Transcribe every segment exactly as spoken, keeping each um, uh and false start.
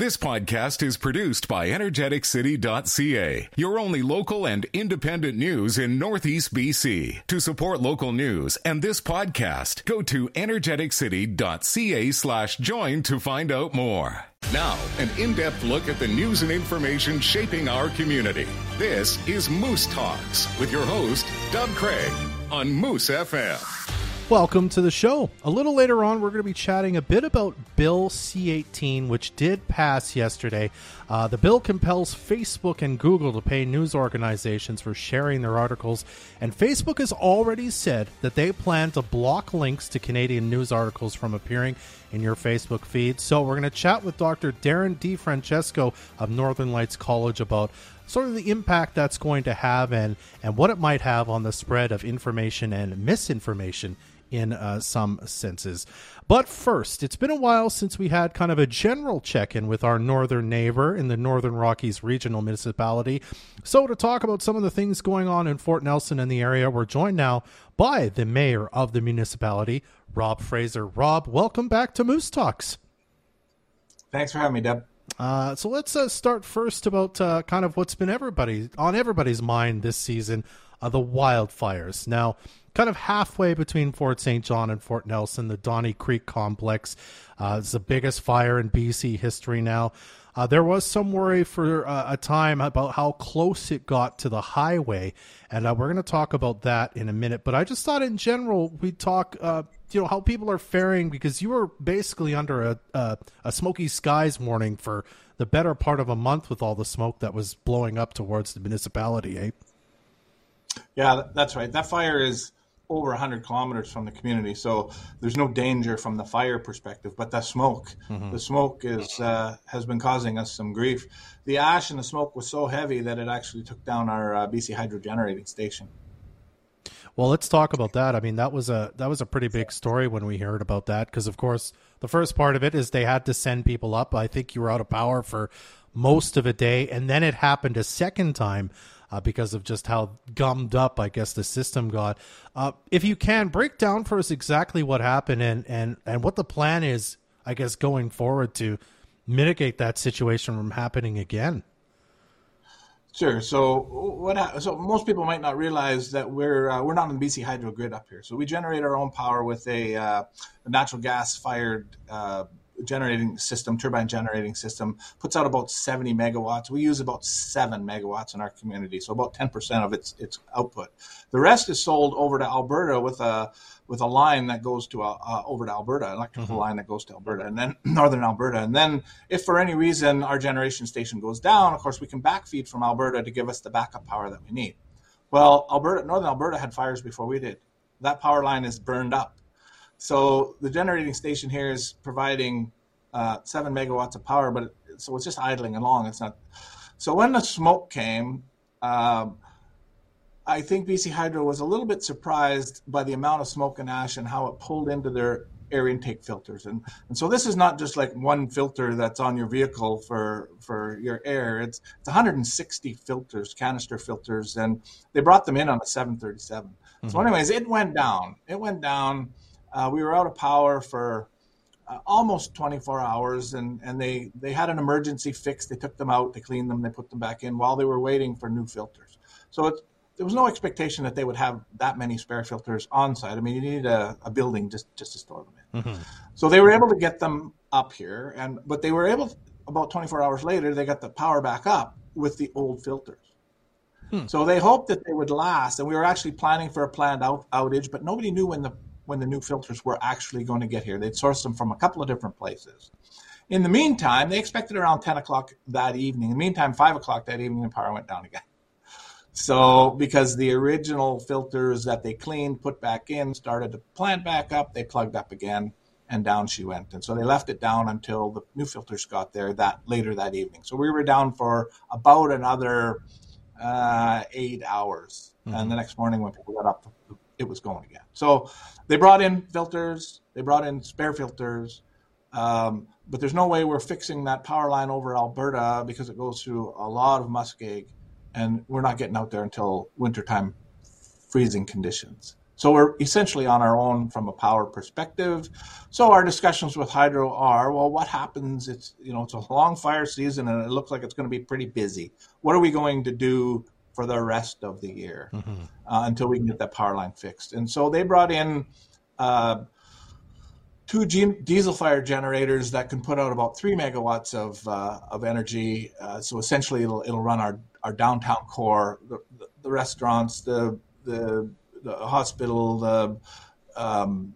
This podcast is produced by energetic city dot c a, your only local and independent news in Northeast B C. To support local news and this podcast, go to energetic city dot c a slash join to find out more. Now, an in-depth look at the news and information shaping our community. This is Moose Talks with your host, Doug Craig, on Moose F M. Welcome to the show. A little later on, we're going to be chatting a bit about Bill C eighteen, which did pass yesterday. Uh, the bill compels Facebook and Google to pay news organizations for sharing their articles, and Facebook has already said that they plan to block links to Canadian news articles from appearing in your Facebook feed. So we're going to chat with Doctor Darryn DiFrancesco of Northern Lights College about sort of the impact that's going to have and, and what it might have on the spread of information and misinformation in uh, some senses. But first, it's been a while since we had kind of a general check-in with our northern neighbor in the Northern Rockies Regional Municipality. So to talk about some of the things going on in Fort Nelson and the area, we're joined now by the mayor of the municipality, Rob Fraser. Rob, welcome back to Moose Talks. Thanks for having me, Deb. Uh, so let's uh, start first about uh, kind of what's been everybody on everybody's mind this season, uh, the wildfires. Now, kind of halfway between Fort Saint John and Fort Nelson, the Donnie Creek complex uh, is the biggest fire in B C history now. Uh, there was some worry for uh, a time about how close it got to the highway, and uh, we're going to talk about that in a minute. But I just thought in general we'd talk, uh, you know, how people are faring, because you were basically under a, uh, a smoky skies warning for the better part of a month with all the smoke that was blowing up towards the municipality, eh? Yeah, that's right. That fire is over one hundred kilometers from the community, so there's no danger from the fire perspective, but the smoke, mm-hmm. the smoke is uh, has been causing us some grief. The ash and the smoke was so heavy that it actually took down our uh, B C Hydro generating station. Well, let's talk about that. I mean, that was a that was a pretty big story when we heard about that, because of course the first part of it is they had to send people up. I think you were out of power for most of a day, and then it happened a second time. Uh, because of just how gummed up, I guess, the system got. Uh, if you can, break down for us exactly what happened and, and, and what the plan is, I guess, going forward to mitigate that situation from happening again. Sure. So what? So most people might not realize that we're uh, we're not on the B C Hydro grid up here. So we generate our own power with a, uh, a natural gas-fired uh generating system, turbine generating system, puts out about seventy megawatts. We use about seven megawatts in our community, so about ten percent of its its output. The rest is sold over to Alberta with a with a line that goes to uh, over to Alberta, an electrical mm-hmm. line that goes to Alberta, and then northern Alberta. And then if for any reason our generation station goes down, of course, we can backfeed from Alberta to give us the backup power that we need. Well, Alberta, northern Alberta had fires before we did. That power line is burned up. So the generating station here is providing uh, seven megawatts of power, but it, so it's just idling along. It's not. So when the smoke came, um, I think B C Hydro was a little bit surprised by the amount of smoke and ash and how it pulled into their air intake filters. And, and so this is not just like one filter that's on your vehicle for, for your air. It's, it's one hundred sixty filters, canister filters, and they brought them in on a seven thirty-seven. Mm-hmm. So anyways, it went down. It went down. Uh, we were out of power for uh, almost twenty-four hours, and, and they, they had an emergency fix. They took them out, they cleaned them, they put them back in while they were waiting for new filters. So it, there was no expectation that they would have that many spare filters on site. I mean, you need a, a building just, just to store them in. Mm-hmm. So they were able to get them up here, and but they were able, to, about twenty-four hours later, they got the power back up with the old filters. Hmm. So they hoped that they would last, and we were actually planning for a planned out, outage, but nobody knew when the when the new filters were actually going to get here. They'd sourced them from a couple of different places. In the meantime, they expected around ten o'clock that evening. In the meantime, five o'clock that evening, the power went down again. So because the original filters that they cleaned, put back in, started to plant back up, they plugged up again, and down she went. And so they left it down until the new filters got there that later that evening. So we were down for about another uh, eight hours. Mm-hmm. And the next morning when people got up, it was going again. So they brought in filters, they brought in spare filters, um, but there's no way we're fixing that power line over Alberta because it goes through a lot of muskeg, and we're not getting out there until wintertime freezing conditions. So we're essentially on our own from a power perspective. So our discussions with Hydro are, well, what happens? It's, you know, it's a long fire season and it looks like it's going to be pretty busy. What are we going to do for the rest of the year mm-hmm. uh, until we can get that power line fixed? And so they brought in uh, two ge- diesel fire generators that can put out about three megawatts of uh, of energy. Uh, so essentially, it'll it'll run our, our downtown core, the, the, the restaurants, the the the hospital, the um,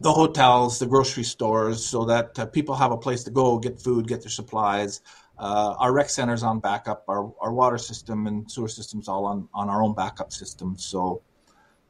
the hotels, the grocery stores, so that uh, people have a place to go, get food, get their supplies. Uh, our rec center's on backup, our, our water system and sewer system's all on, on our own backup system. So,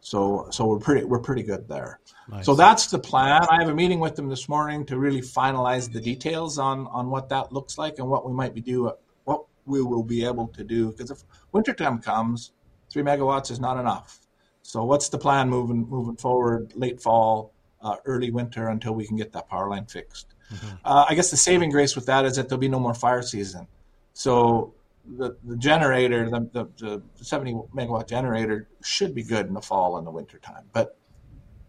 so, so we're pretty, we're pretty good there. Nice. So that's the plan. I have a meeting with them this morning to really finalize the details on, on what that looks like and what we might be do, what we will be able to do. Because if wintertime comes, three megawatts is not enough. So what's the plan moving, moving forward late fall, uh, early winter until we can get that power line fixed? Mm-hmm. Uh, I guess the saving grace with that is that there'll be no more fire season. So the, the generator, the, the, the seventy megawatt generator should be good in the fall and the winter time. But,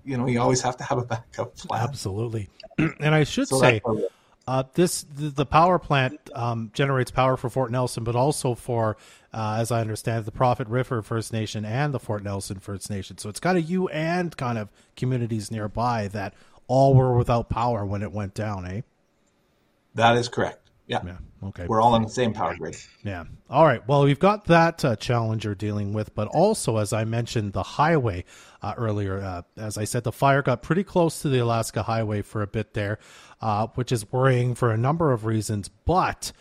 you know, you always have to have a backup plan. Absolutely. And I should so say uh, this, the, the power plant um, generates power for Fort Nelson, but also for, uh, as I understand, the Prophet River First Nation and the Fort Nelson First Nation. So it's kind of you and kind of communities nearby that all were without power when it went down, eh? That is correct. Yeah. Yeah. Okay. We're all on the same power grid. Yeah. All right. Well, we've got that uh, challenge you're dealing with, but also, as I mentioned, the highway uh, earlier. Uh, as I said, the fire got pretty close to the Alaska Highway for a bit there, uh, which is worrying for a number of reasons. But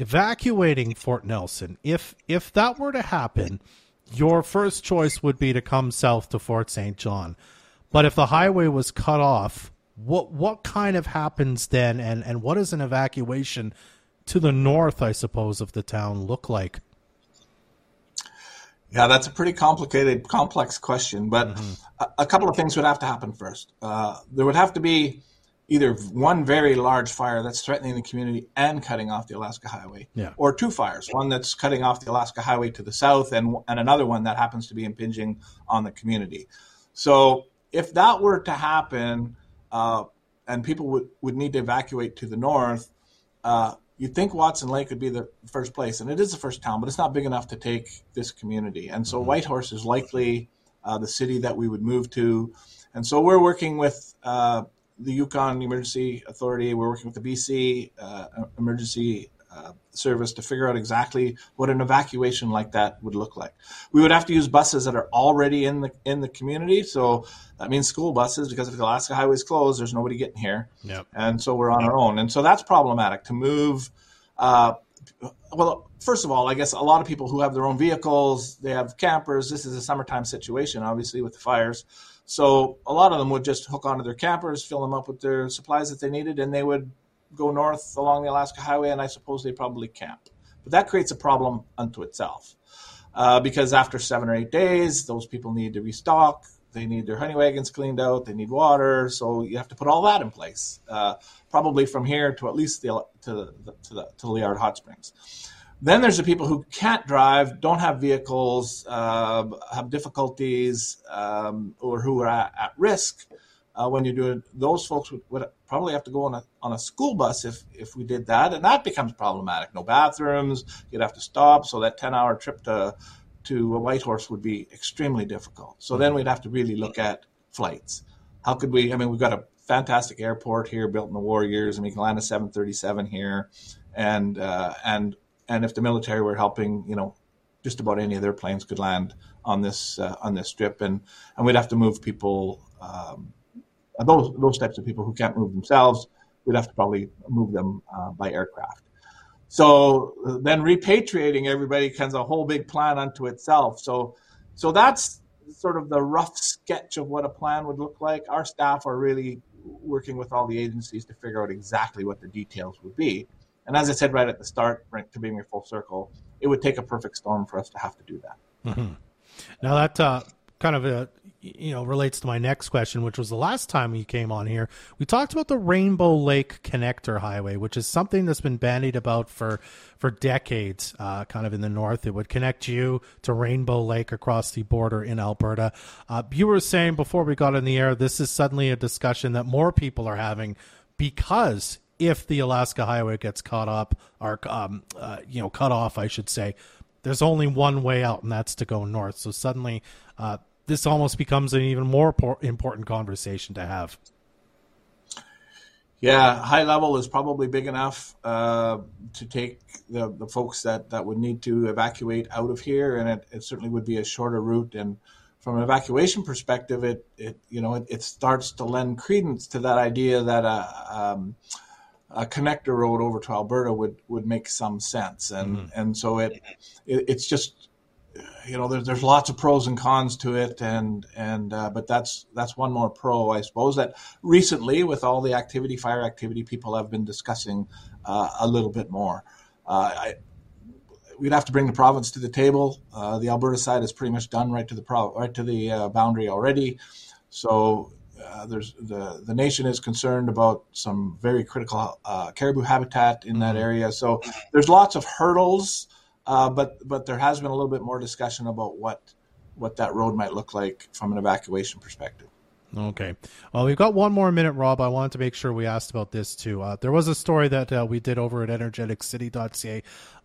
evacuating Fort Nelson, if if that were to happen, your first choice would be to come south to Fort Saint John. But if the highway was cut off, what what kind of happens then, and, and what does an evacuation to the north, I suppose, of the town look like? Yeah, that's a pretty complicated, complex question, but mm-hmm. a, a couple of things would have to happen first. Uh, there would have to be either one very large fire that's threatening the community and cutting off the Alaska Highway, yeah. or two fires, one that's cutting off the Alaska Highway to the south and, and another one that happens to be impinging on the community. So if that were to happen, uh, and people would, would need to evacuate to the north, uh, you'd think Watson Lake would be the first place. And it is the first town, but it's not big enough to take this community. And so mm-hmm. Whitehorse is likely uh, the city that we would move to. And so we're working with uh, the Yukon Emergency Authority. We're working with the B C uh, Emergency uh, Service to figure out exactly what an evacuation like that would look like. We would have to use buses that are already in the in the community. So that means school buses, because if the Alaska Highway is closed, there's nobody getting here. Yep. And so we're on our own. And so that's problematic to move. Uh, well, first of all, I guess a lot of people who have their own vehicles, they have campers. This is a summertime situation, obviously, with the fires. So a lot of them would just hook onto their campers, fill them up with their supplies that they needed, and they would go north along the Alaska Highway, and I suppose they probably camp. But that creates a problem unto itself, uh, because after seven or eight days, those people need to restock. They need their honey wagons cleaned out. They need water. So you have to put all that in place, uh, probably from here to at least the, to the, to the, to Liard Hot Springs. Then there's the people who can't drive, don't have vehicles, uh, have difficulties, um, or who are at, at risk. Uh, when you do it, those folks would, would probably have to go on a on a school bus if if we did that, and that becomes problematic. No bathrooms, you'd have to stop. So that ten hour trip to to Whitehorse would be extremely difficult. So then we'd have to really look at flights. How could we? I mean, we've got a fantastic airport here, built in the war years, and we can land a seven thirty-seven here, and uh, and and if the military were helping, you know, just about any of their planes could land on this uh, on this strip, and and we'd have to move people. Um, Those those types of people who can't move themselves, we'd have to probably move them uh, by aircraft. So then repatriating everybody kind of a whole big plan unto itself. So so that's sort of the rough sketch of what a plan would look like. Our staff are really working with all the agencies to figure out exactly what the details would be. And as I said right at the start, right, to being your full circle, it would take a perfect storm for us to have to do that. Mm-hmm. Now that uh, kind of a you know, relates to my next question, which was the last time you came on here, we talked about the Rainbow Lake Connector Highway, which is something that's been bandied about for, for decades, uh, kind of in the north. It would connect you to Rainbow Lake across the border in Alberta. Uh, you were saying before we got in the air, this is suddenly a discussion that more people are having because if the Alaska Highway gets caught up or, um, uh, you know, cut off, I should say, there's only one way out, and that's to go north. So suddenly, uh, this almost becomes an even more important conversation to have. Yeah, high level is probably big enough uh, to take the, the folks that, that would need to evacuate out of here, and it, it certainly would be a shorter route. And from an evacuation perspective, it it you know it, it starts to lend credence to that idea that a um, a connector road over to Alberta would, would make some sense. And mm-hmm. and so it, it it's just. You know, there's there's lots of pros and cons to it, and and uh, but that's that's one more pro, I suppose. That recently, with all the activity, fire activity, people have been discussing uh, a little bit more. Uh, I, we'd have to bring the province to the table. Uh, the Alberta side is pretty much done right to the pro- right to the uh, boundary already. So uh, there's the the nation is concerned about some very critical uh, caribou habitat in that area. So there's lots of hurdles. Uh, but but there has been a little bit more discussion about what what that road might look like from an evacuation perspective. Okay. Well, we've got one more minute, Rob. I wanted to make sure we asked about this too. Uh, there was a story that uh, we did over at energetic city dot c a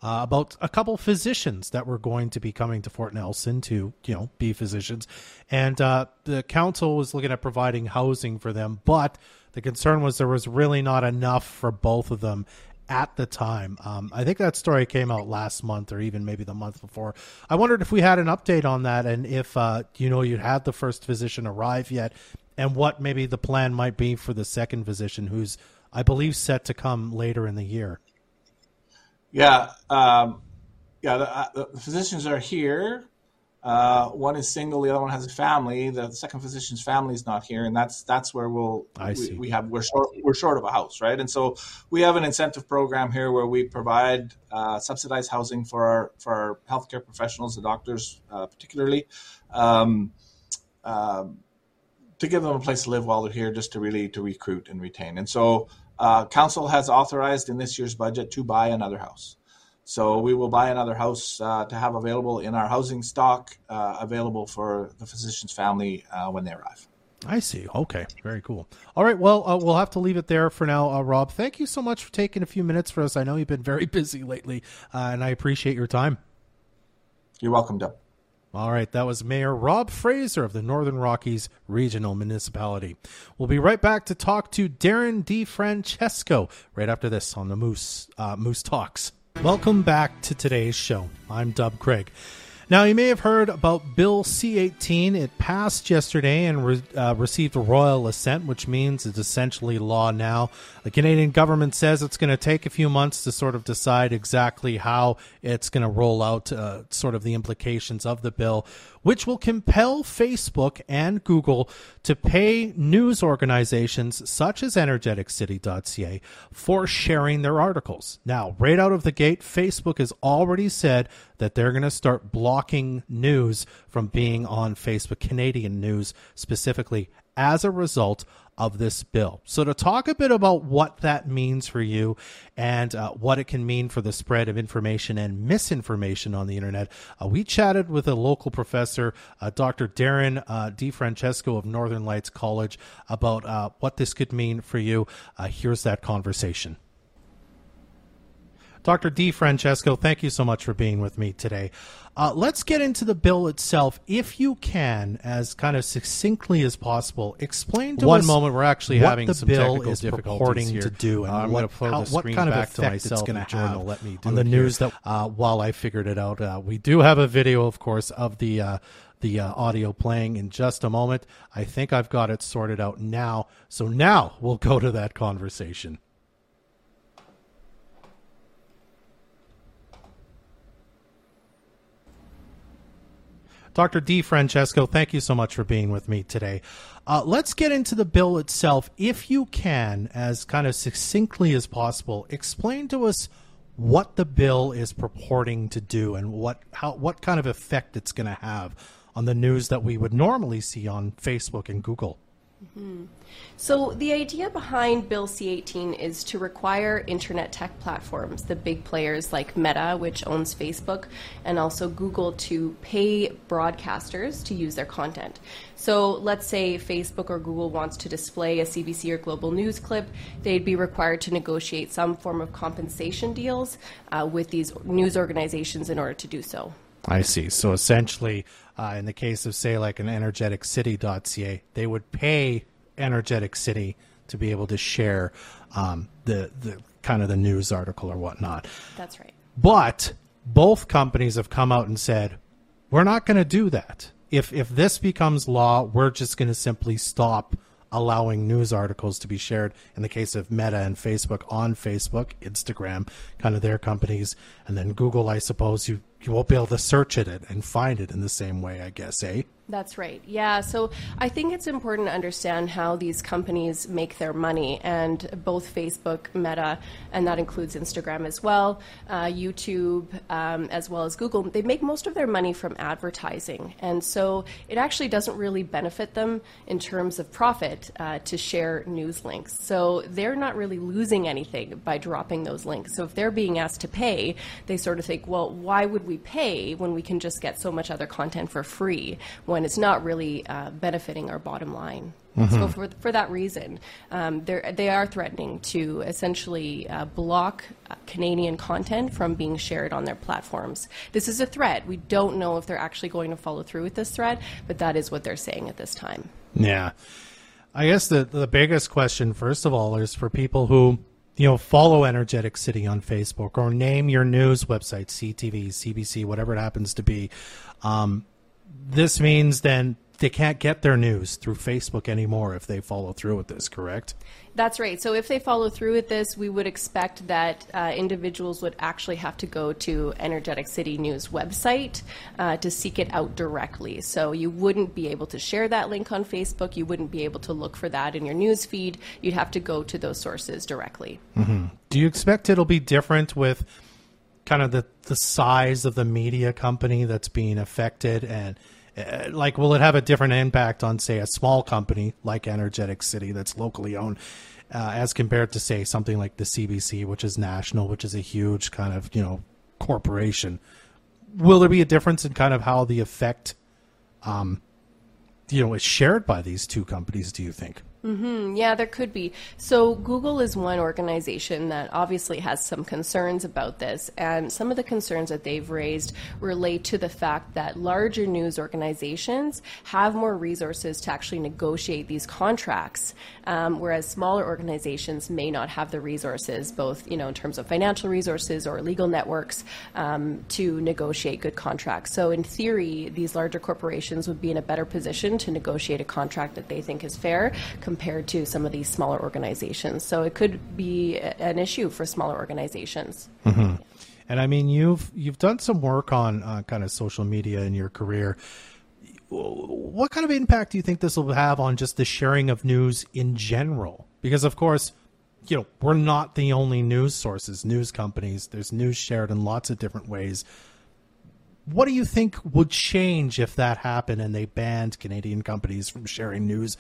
uh, about a couple physicians that were going to be coming to Fort Nelson to, you know, be physicians. And uh, the council was looking at providing housing for them. But the concern was there was really not enough for both of them at the time. Um, I think that story came out last month or even maybe the month before. I wondered if we had an update on that and if, uh, you know, you had the first physician arrive yet and what maybe the plan might be for the second physician who's, I believe, set to come later in the year. Yeah. Um, yeah. The, uh, the physicians are here. Uh, one is single. The other one has a family. The second physician's family is not here, and that's that's where we'll we, we have we're short we're short of a house, right? And so we have an incentive program here where we provide uh, subsidized housing for our for our healthcare professionals, the doctors uh, particularly, um, uh, to give them a place to live while they're here, just to really to recruit and retain. And so uh, council has authorized in this year's budget to buy another house. So we will buy another house uh, to have available in our housing stock, uh, available for the physician's family uh, when they arrive. I see. Okay. Very cool. All right. Well, uh, we'll have to leave it there for now. Uh, Rob, thank you so much for taking a few minutes for us. I know you've been very busy lately, uh, and I appreciate your time. You're welcome, Doug. All right, that was Mayor Rob Fraser of the Northern Rockies Regional Municipality. We'll be right back to talk to Darryn DiFrancesco right after this on the Moose uh, Moose Talks. Welcome back to today's show. I'm Doug Craig. Now, you may have heard about Bill C eighteen. It passed yesterday and re- uh, received royal assent, which means it's essentially law now. The Canadian government says it's going to take a few months to sort of decide exactly how it's going to roll out uh, sort of the implications of the bill, which will compel Facebook and Google to pay news organizations such as energetic city dot c a for sharing their articles. Now, right out of the gate, Facebook has already said that they're going to start blocking news from being on Facebook, Canadian news specifically, as a result of this bill. So to talk a bit about what that means for you and uh, what it can mean for the spread of information and misinformation on the internet, uh, we chatted with a local professor, uh, Doctor Darryn uh, DiFrancesco of Northern Lights College, about uh, what this could mean for you. Uh, here's that conversation. Doctor DiFrancesco, thank you so much for being with me today. Uh, let's get into the bill itself, if you can, as kind of succinctly as possible. Explain to One us moment, we're actually what having the some bill is purporting here. to do and uh, I'm what, pull how, the what kind back of effect to myself it's going to have let me do on the news. That, uh, while I figured it out, uh, we do have a video, of course, of the uh, the uh, audio playing in just a moment. I think I've got it sorted out now. So now we'll go to that conversation. Doctor DiFrancesco, thank you so much for being with me today. Uh, let's get into the bill itself, if you can, as kind of succinctly as possible. Explain to us what the bill is purporting to do and what how what kind of effect it's going to have on the news that we would normally see on Facebook and Google. Mm-hmm. So the idea behind Bill C eighteen is to require internet tech platforms, the big players like Meta, which owns Facebook, and also Google, to pay broadcasters to use their content. So let's say Facebook or Google wants to display a C B C or Global News clip. They'd be required to negotiate some form of compensation deals uh, with these news organizations in order to do so. I see. So essentially, uh, in the case of, say, like an Energetic City dot C A, they would pay Energetic City to be able to share um, the, the kind of the news article or whatnot. That's right. But both companies have come out and said, we're not going to do that. If, if this becomes law, we're just going to simply stop allowing news articles to be shared, in the case of Meta and Facebook, on Facebook, Instagram, kind of their companies. And then Google, I suppose, you, you won't be able to search it and find it in the same way, I guess, eh? That's right. Yeah. So I think it's important to understand how these companies make their money, and both Facebook, Meta, and that includes Instagram as well, uh, YouTube, um, as well as Google, they make most of their money from advertising. And so it actually doesn't really benefit them in terms of profit uh, to share news links. So they're not really losing anything by dropping those links. So if they're being asked to pay, they sort of think, well, why would we pay when we can just get so much other content for free, when it's not really uh, benefiting our bottom line. Mm-hmm. So for, for that reason, um, they are threatening to essentially uh, block uh, Canadian content from being shared on their platforms. This is a threat. We don't know if they're actually going to follow through with this threat, but that is what they're saying at this time. Yeah. I guess the, the biggest question, first of all, is for people who, you know, follow Energetic City on Facebook or name your news website, C T V, C B C, whatever it happens to be. Um, This means then they can't get their news through Facebook anymore if they follow through with this, correct? That's right. So if they follow through with this, we would expect that uh, individuals would actually have to go to Energetic City News website uh, to seek it out directly. So you wouldn't be able to share that link on Facebook. You wouldn't be able to look for that in your news feed. You'd have to go to those sources directly. Mm-hmm. Do you expect it'll be different with kind of the, the size of the media company that's being affected? And uh, like, will it have a different impact on, say, a small company like Energetic City that's locally owned uh, as compared to, say, something like the C B C, which is national, which is a huge kind of, you know, corporation? Will there be a difference in kind of how the effect, um, you know, is shared by these two companies, do you think? Mm-hmm. Yeah, there could be. So Google is one organization that obviously has some concerns about this, and some of the concerns that they've raised relate to the fact that larger news organizations have more resources to actually negotiate these contracts, um, whereas smaller organizations may not have the resources, both, you know, in terms of financial resources or legal networks, um, to negotiate good contracts. So in theory, these larger corporations would be in a better position to negotiate a contract that they think is fair compared to some of these smaller organizations. So it could be an issue for smaller organizations. Mm-hmm. And I mean, you've you've done some work on uh, kind of social media in your career. What kind of impact do you think this will have on just the sharing of news in general? Because of course, you know, we're not the only news sources, news companies. There's news shared in lots of different ways. What do you think would change if that happened and they banned Canadian companies from sharing news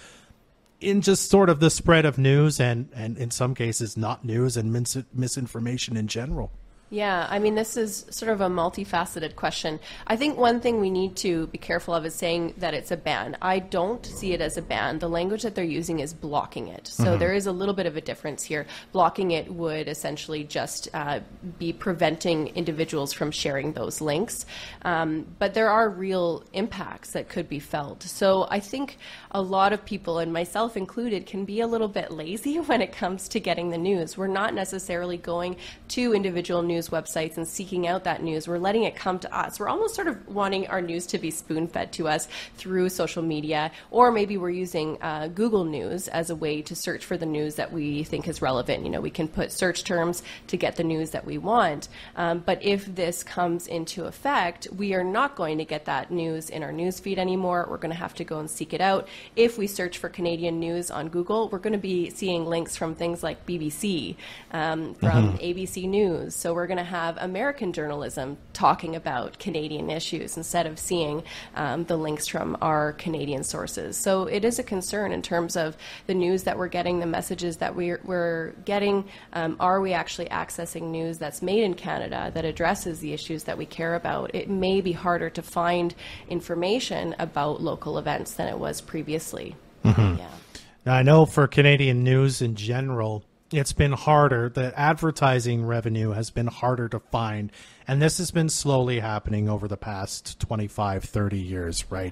in just sort of the spread of news and, and in some cases not news, and mis misinformation in general? Yeah, I mean, this is sort of a multifaceted question. I think one thing we need to be careful of is saying that it's a ban. I don't see it as a ban. The language that they're using is blocking it. So mm-hmm. there is a little bit of a difference here. Blocking it would essentially just uh, be preventing individuals from sharing those links. Um, but there are real impacts that could be felt. So I think a lot of people, and myself included, can be a little bit lazy when it comes to getting the news. We're not necessarily going to individual news news websites and seeking out that news. We're letting it come to us. We're almost sort of wanting our news to be spoon-fed to us through social media, or maybe we're using uh, Google News as a way to search for the news that we think is relevant. You know, we can put search terms to get the news that we want. Um, but if this comes into effect, we are not going to get that news in our news feed anymore. We're going to have to go and seek it out. If we search for Canadian news on Google, we're going to be seeing links from things like B B C, um, from mm-hmm. A B C News. So we're we're going to have American journalism talking about Canadian issues instead of seeing um, the links from our Canadian sources. So it is a concern in terms of the news that we're getting, the messages that we're, we're getting. Um, are we actually accessing news that's made in Canada that addresses the issues that we care about? It may be harder to find information about local events than it was previously. Mm-hmm. Yeah. Now, I know for Canadian news in general, it's been harder. The advertising revenue has been harder to find. And this has been slowly happening over the past twenty-five, thirty years, right?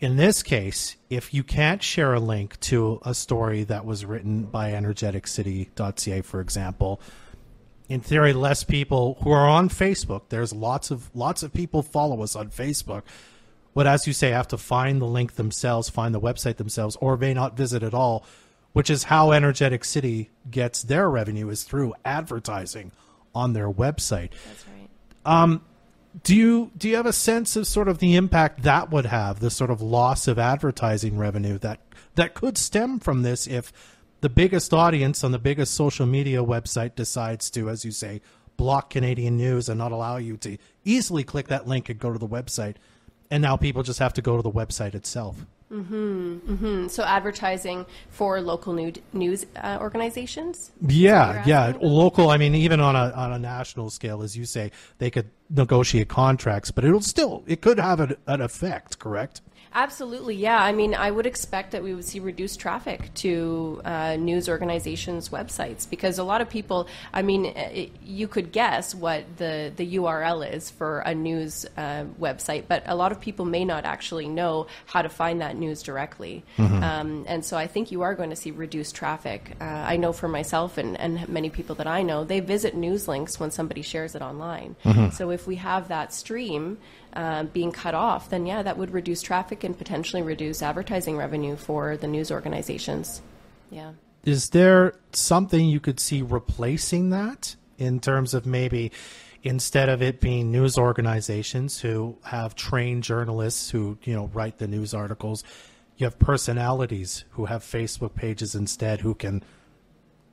In this case, if you can't share a link to a story that was written by energetic city dot c a, for example, in theory, less people who are on Facebook, there's lots of lots of people follow us on Facebook, would, as you say, have to find the link themselves, find the website themselves, or may not visit at all, which is how Energetic City gets their revenue, is through advertising on their website. That's right. Um, do you do you have a sense of sort of the impact that would have, the sort of loss of advertising revenue that that could stem from this if the biggest audience on the biggest social media website decides to, as you say, block Canadian news and not allow you to easily click that link and go to the website, and now people just have to go to the website itself? Mm-hmm, mm-hmm. So advertising for local new news uh, organizations? Yeah, yeah. Local, I mean, even on a on a national scale, as you say, they could negotiate contracts, but it'll still, it could have an, an effect, correct? Absolutely, yeah. I mean, I would expect that we would see reduced traffic to uh, news organizations' websites, because a lot of people, I mean, it, you could guess what the, the U R L is for a news uh, website, but a lot of people may not actually know how to find that news directly. Mm-hmm. Um, and so I think you are going to see reduced traffic. Uh, I know for myself and, and many people that I know, they visit news links when somebody shares it online. Mm-hmm. So if we have that stream Uh, being cut off, then yeah, that would reduce traffic and potentially reduce advertising revenue for the news organizations. Yeah. Is there something you could see replacing that in terms of maybe instead of it being news organizations who have trained journalists who, you know, write the news articles, you have personalities who have Facebook pages instead who can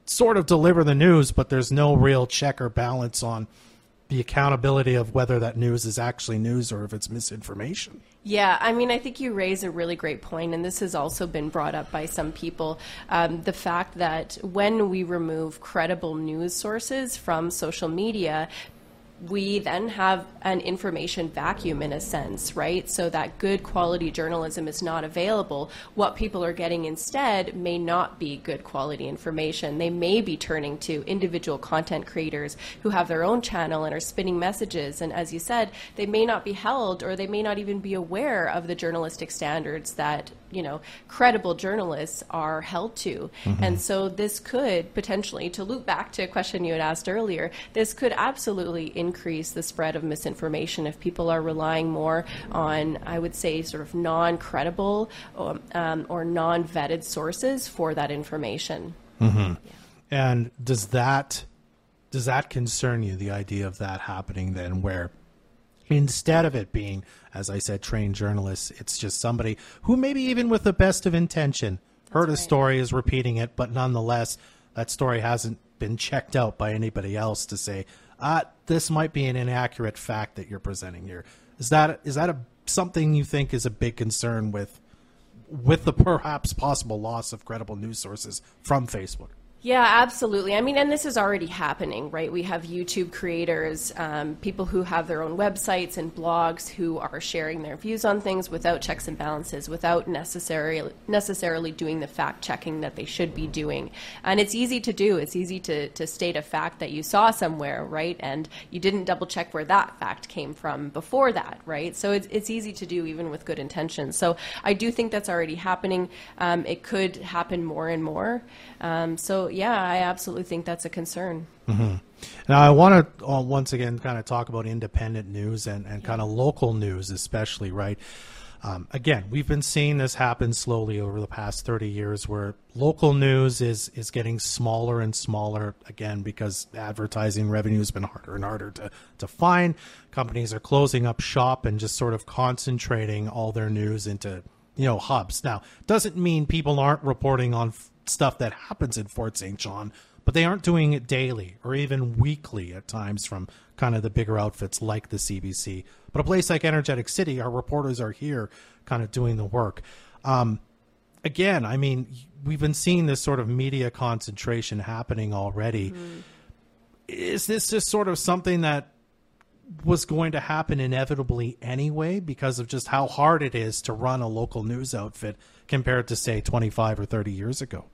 sort of deliver the news, but there's no real check or balance on the accountability of whether that news is actually news or if it's misinformation? Yeah, I mean, I think you raise a really great point, and this has also been brought up by some people. Um, the fact that when we remove credible news sources from social media, we then have an information vacuum in a sense, right? So that good quality journalism is not available. What people are getting instead may not be good quality information. They may be turning to individual content creators who have their own channel and are spinning messages. And as you said, they may not be held, or they may not even be aware of the journalistic standards that, you know, credible journalists are held to. Mm-hmm. And so this could potentially, to loop back to a question you had asked earlier, this could absolutely increase increase the spread of misinformation if people are relying more on, I would say, sort of non-credible um, um, or non-vetted sources for that information. Mm-hmm. Yeah. And does that does that concern you, the idea of that happening then, where instead of it being, as I said, trained journalists, it's just somebody who maybe even with the best of intention That's heard right. a story, is repeating it, but nonetheless, that story hasn't been checked out by anybody else to say, Uh, this might be an inaccurate fact that you're presenting here. Is that is that a, something you think is a big concern with with the perhaps possible loss of credible news sources from Facebook? Yeah, absolutely. I mean, and this is already happening, right? We have YouTube creators, um, people who have their own websites and blogs who are sharing their views on things without checks and balances, without necessarily necessarily doing the fact checking that they should be doing. And it's easy to do. It's easy to, to state a fact that you saw somewhere, right? And you didn't double check where that fact came from before that, right? So it's, it's easy to do even with good intentions. So I do think that's already happening. Um, it could happen more and more. Um, so yeah, I absolutely think that's a concern. Mm-hmm. Now, I want to uh, once again kind of talk about independent news and, and yeah. kind of local news, especially, right? Um, again, we've been seeing this happen slowly over the past thirty years where local news is, is getting smaller and smaller, again, because advertising revenue has been harder and harder to, to find. Companies are closing up shop and just sort of concentrating all their news into, you know, hubs. Now, doesn't mean people aren't reporting on f- stuff that happens in Fort Saint John, but they aren't doing it daily or even weekly at times from kind of the bigger outfits like the C B C. But a place like Energetic City, our reporters are here kind of doing the work. Um, again, I mean, we've been seeing this sort of media concentration happening already. Mm-hmm. Is this just sort of something that was going to happen inevitably anyway because of just how hard it is to run a local news outfit compared to, say, twenty-five or thirty years ago?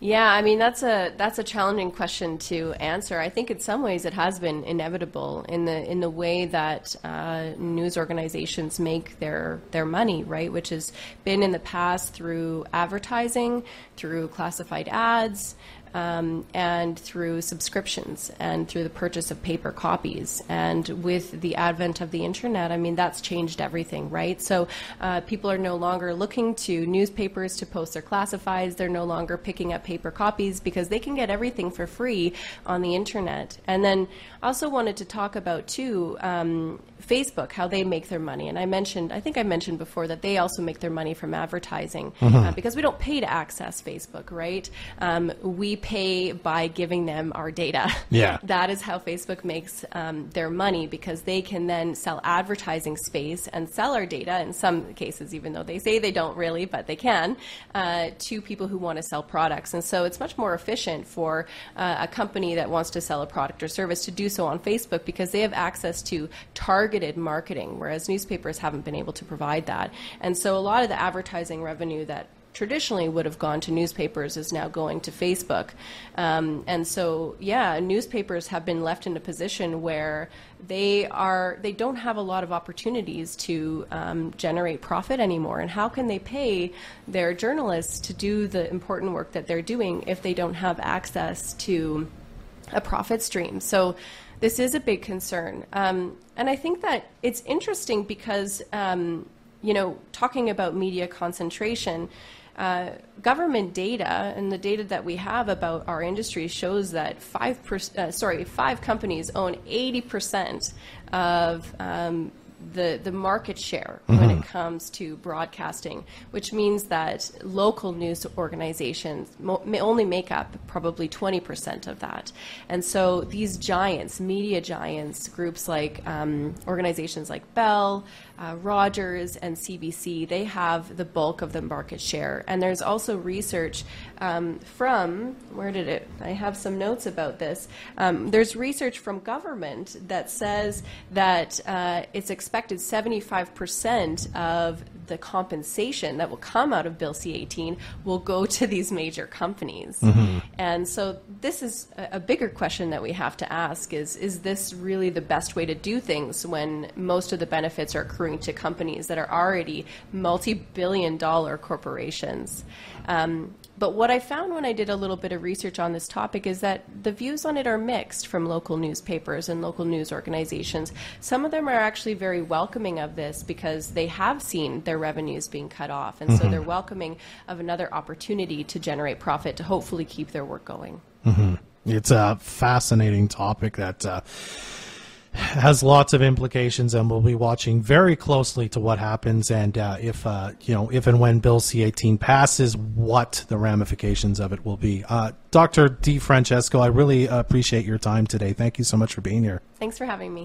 Yeah, I mean, that's a that's a challenging question to answer. I think in some ways it has been inevitable in the in the way that uh, news organizations make their their money, right? Which has been in the past through advertising, through classified ads, Um, and through subscriptions and through the purchase of paper copies. And with the advent of the internet, I mean, that's changed everything, right? So uh, people are no longer looking to newspapers to post their classifieds. They're no longer picking up paper copies because they can get everything for free on the internet. And then I also wanted to talk about, too, um, Facebook, how they make their money. And I mentioned, I think I mentioned before that they also make their money from advertising uh-huh. uh, because we don't pay to access Facebook, right? Um, we pay by giving them our data. Yeah. That is how Facebook makes um, their money, because they can then sell advertising space and sell our data in some cases, even though they say they don't really, but they can, uh, to people who want to sell products. And so it's much more efficient for uh, a company that wants to sell a product or service to do so on Facebook because they have access to targeted marketing, whereas newspapers haven't been able to provide that. And so a lot of the advertising revenue that traditionally would have gone to newspapers is now going to Facebook. Um, and so, yeah, newspapers have been left in a position where they are they don't have a lot of opportunities to um, generate profit anymore. And how can they pay their journalists to do the important work that they're doing if they don't have access to a profit stream? So this is a big concern. Um, and I think that it's interesting because, um, you know, talking about media concentration, Uh, government data and the data that we have about our industry shows that five per, uh, sorry five companies own eighty percent of um, the the market share mm-hmm. when it comes to broadcasting, which means that local news organizations mo- may only make up probably twenty percent of that. And so these giants, media giants, groups like um, organizations like Bell, Uh, Rogers and C B C, they have the bulk of the market share. And there's also research um, from, where did it, I have some notes about this. Um, there's research from government that says that uh, it's expected seventy-five percent of the compensation that will come out of Bill C eighteen will go to these major companies. Mm-hmm. And so this is a, a bigger question that we have to ask is, is this really the best way to do things when most of the benefits are accruing to companies that are already multi-billion dollar corporations? Um, But what I found when I did a little bit of research on this topic is that the views on it are mixed from local newspapers and local news organizations. Some of them are actually very welcoming of this because they have seen their revenues being cut off. And mm-hmm. so they're welcoming of another opportunity to generate profit to hopefully keep their work going. Mm-hmm. It's a fascinating topic that uh, has lots of implications, and we'll be watching very closely to what happens and uh, if uh, you know if and when Bill C eighteen passes, what the ramifications of it will be. Uh, Doctor DiFrancesco, I really appreciate your time today. Thank you so much for being here. Thanks for having me.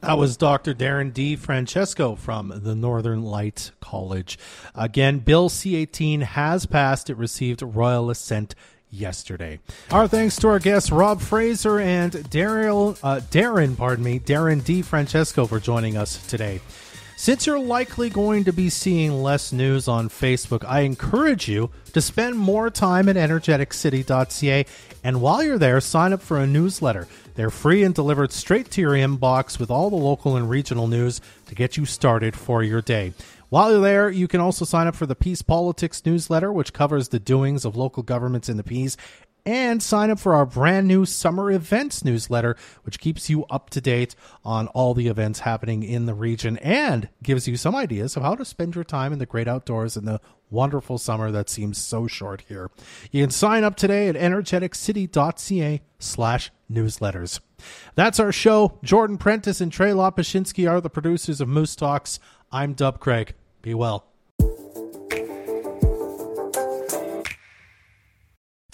That was Doctor Darryn DiFrancesco from the Northern Lights College. Again, Bill C eighteen has passed. It received royal assent yesterday. Our thanks to our guests Rob Fraser and Daryl, uh, Darryn, pardon me, Darryn DiFrancesco for joining us today. Since you're likely going to be seeing less news on Facebook, I encourage you to spend more time at energetic city dot c a, and while you're there, sign up for a newsletter. They're free and delivered straight to your inbox with all the local and regional news to get you started for your day. While you're there, you can also sign up for the Peace Politics newsletter, which covers the doings of local governments in the Peace, and sign up for our brand new Summer Events newsletter, which keeps you up to date on all the events happening in the region and gives you some ideas of how to spend your time in the great outdoors and the wonderful summer that seems so short here. You can sign up today at energetic city dot c a slash newsletters. That's our show. Jordan Prentice and Trey Lopashinsky are the producers of Moose Talks. I'm Doug Craig. Be well.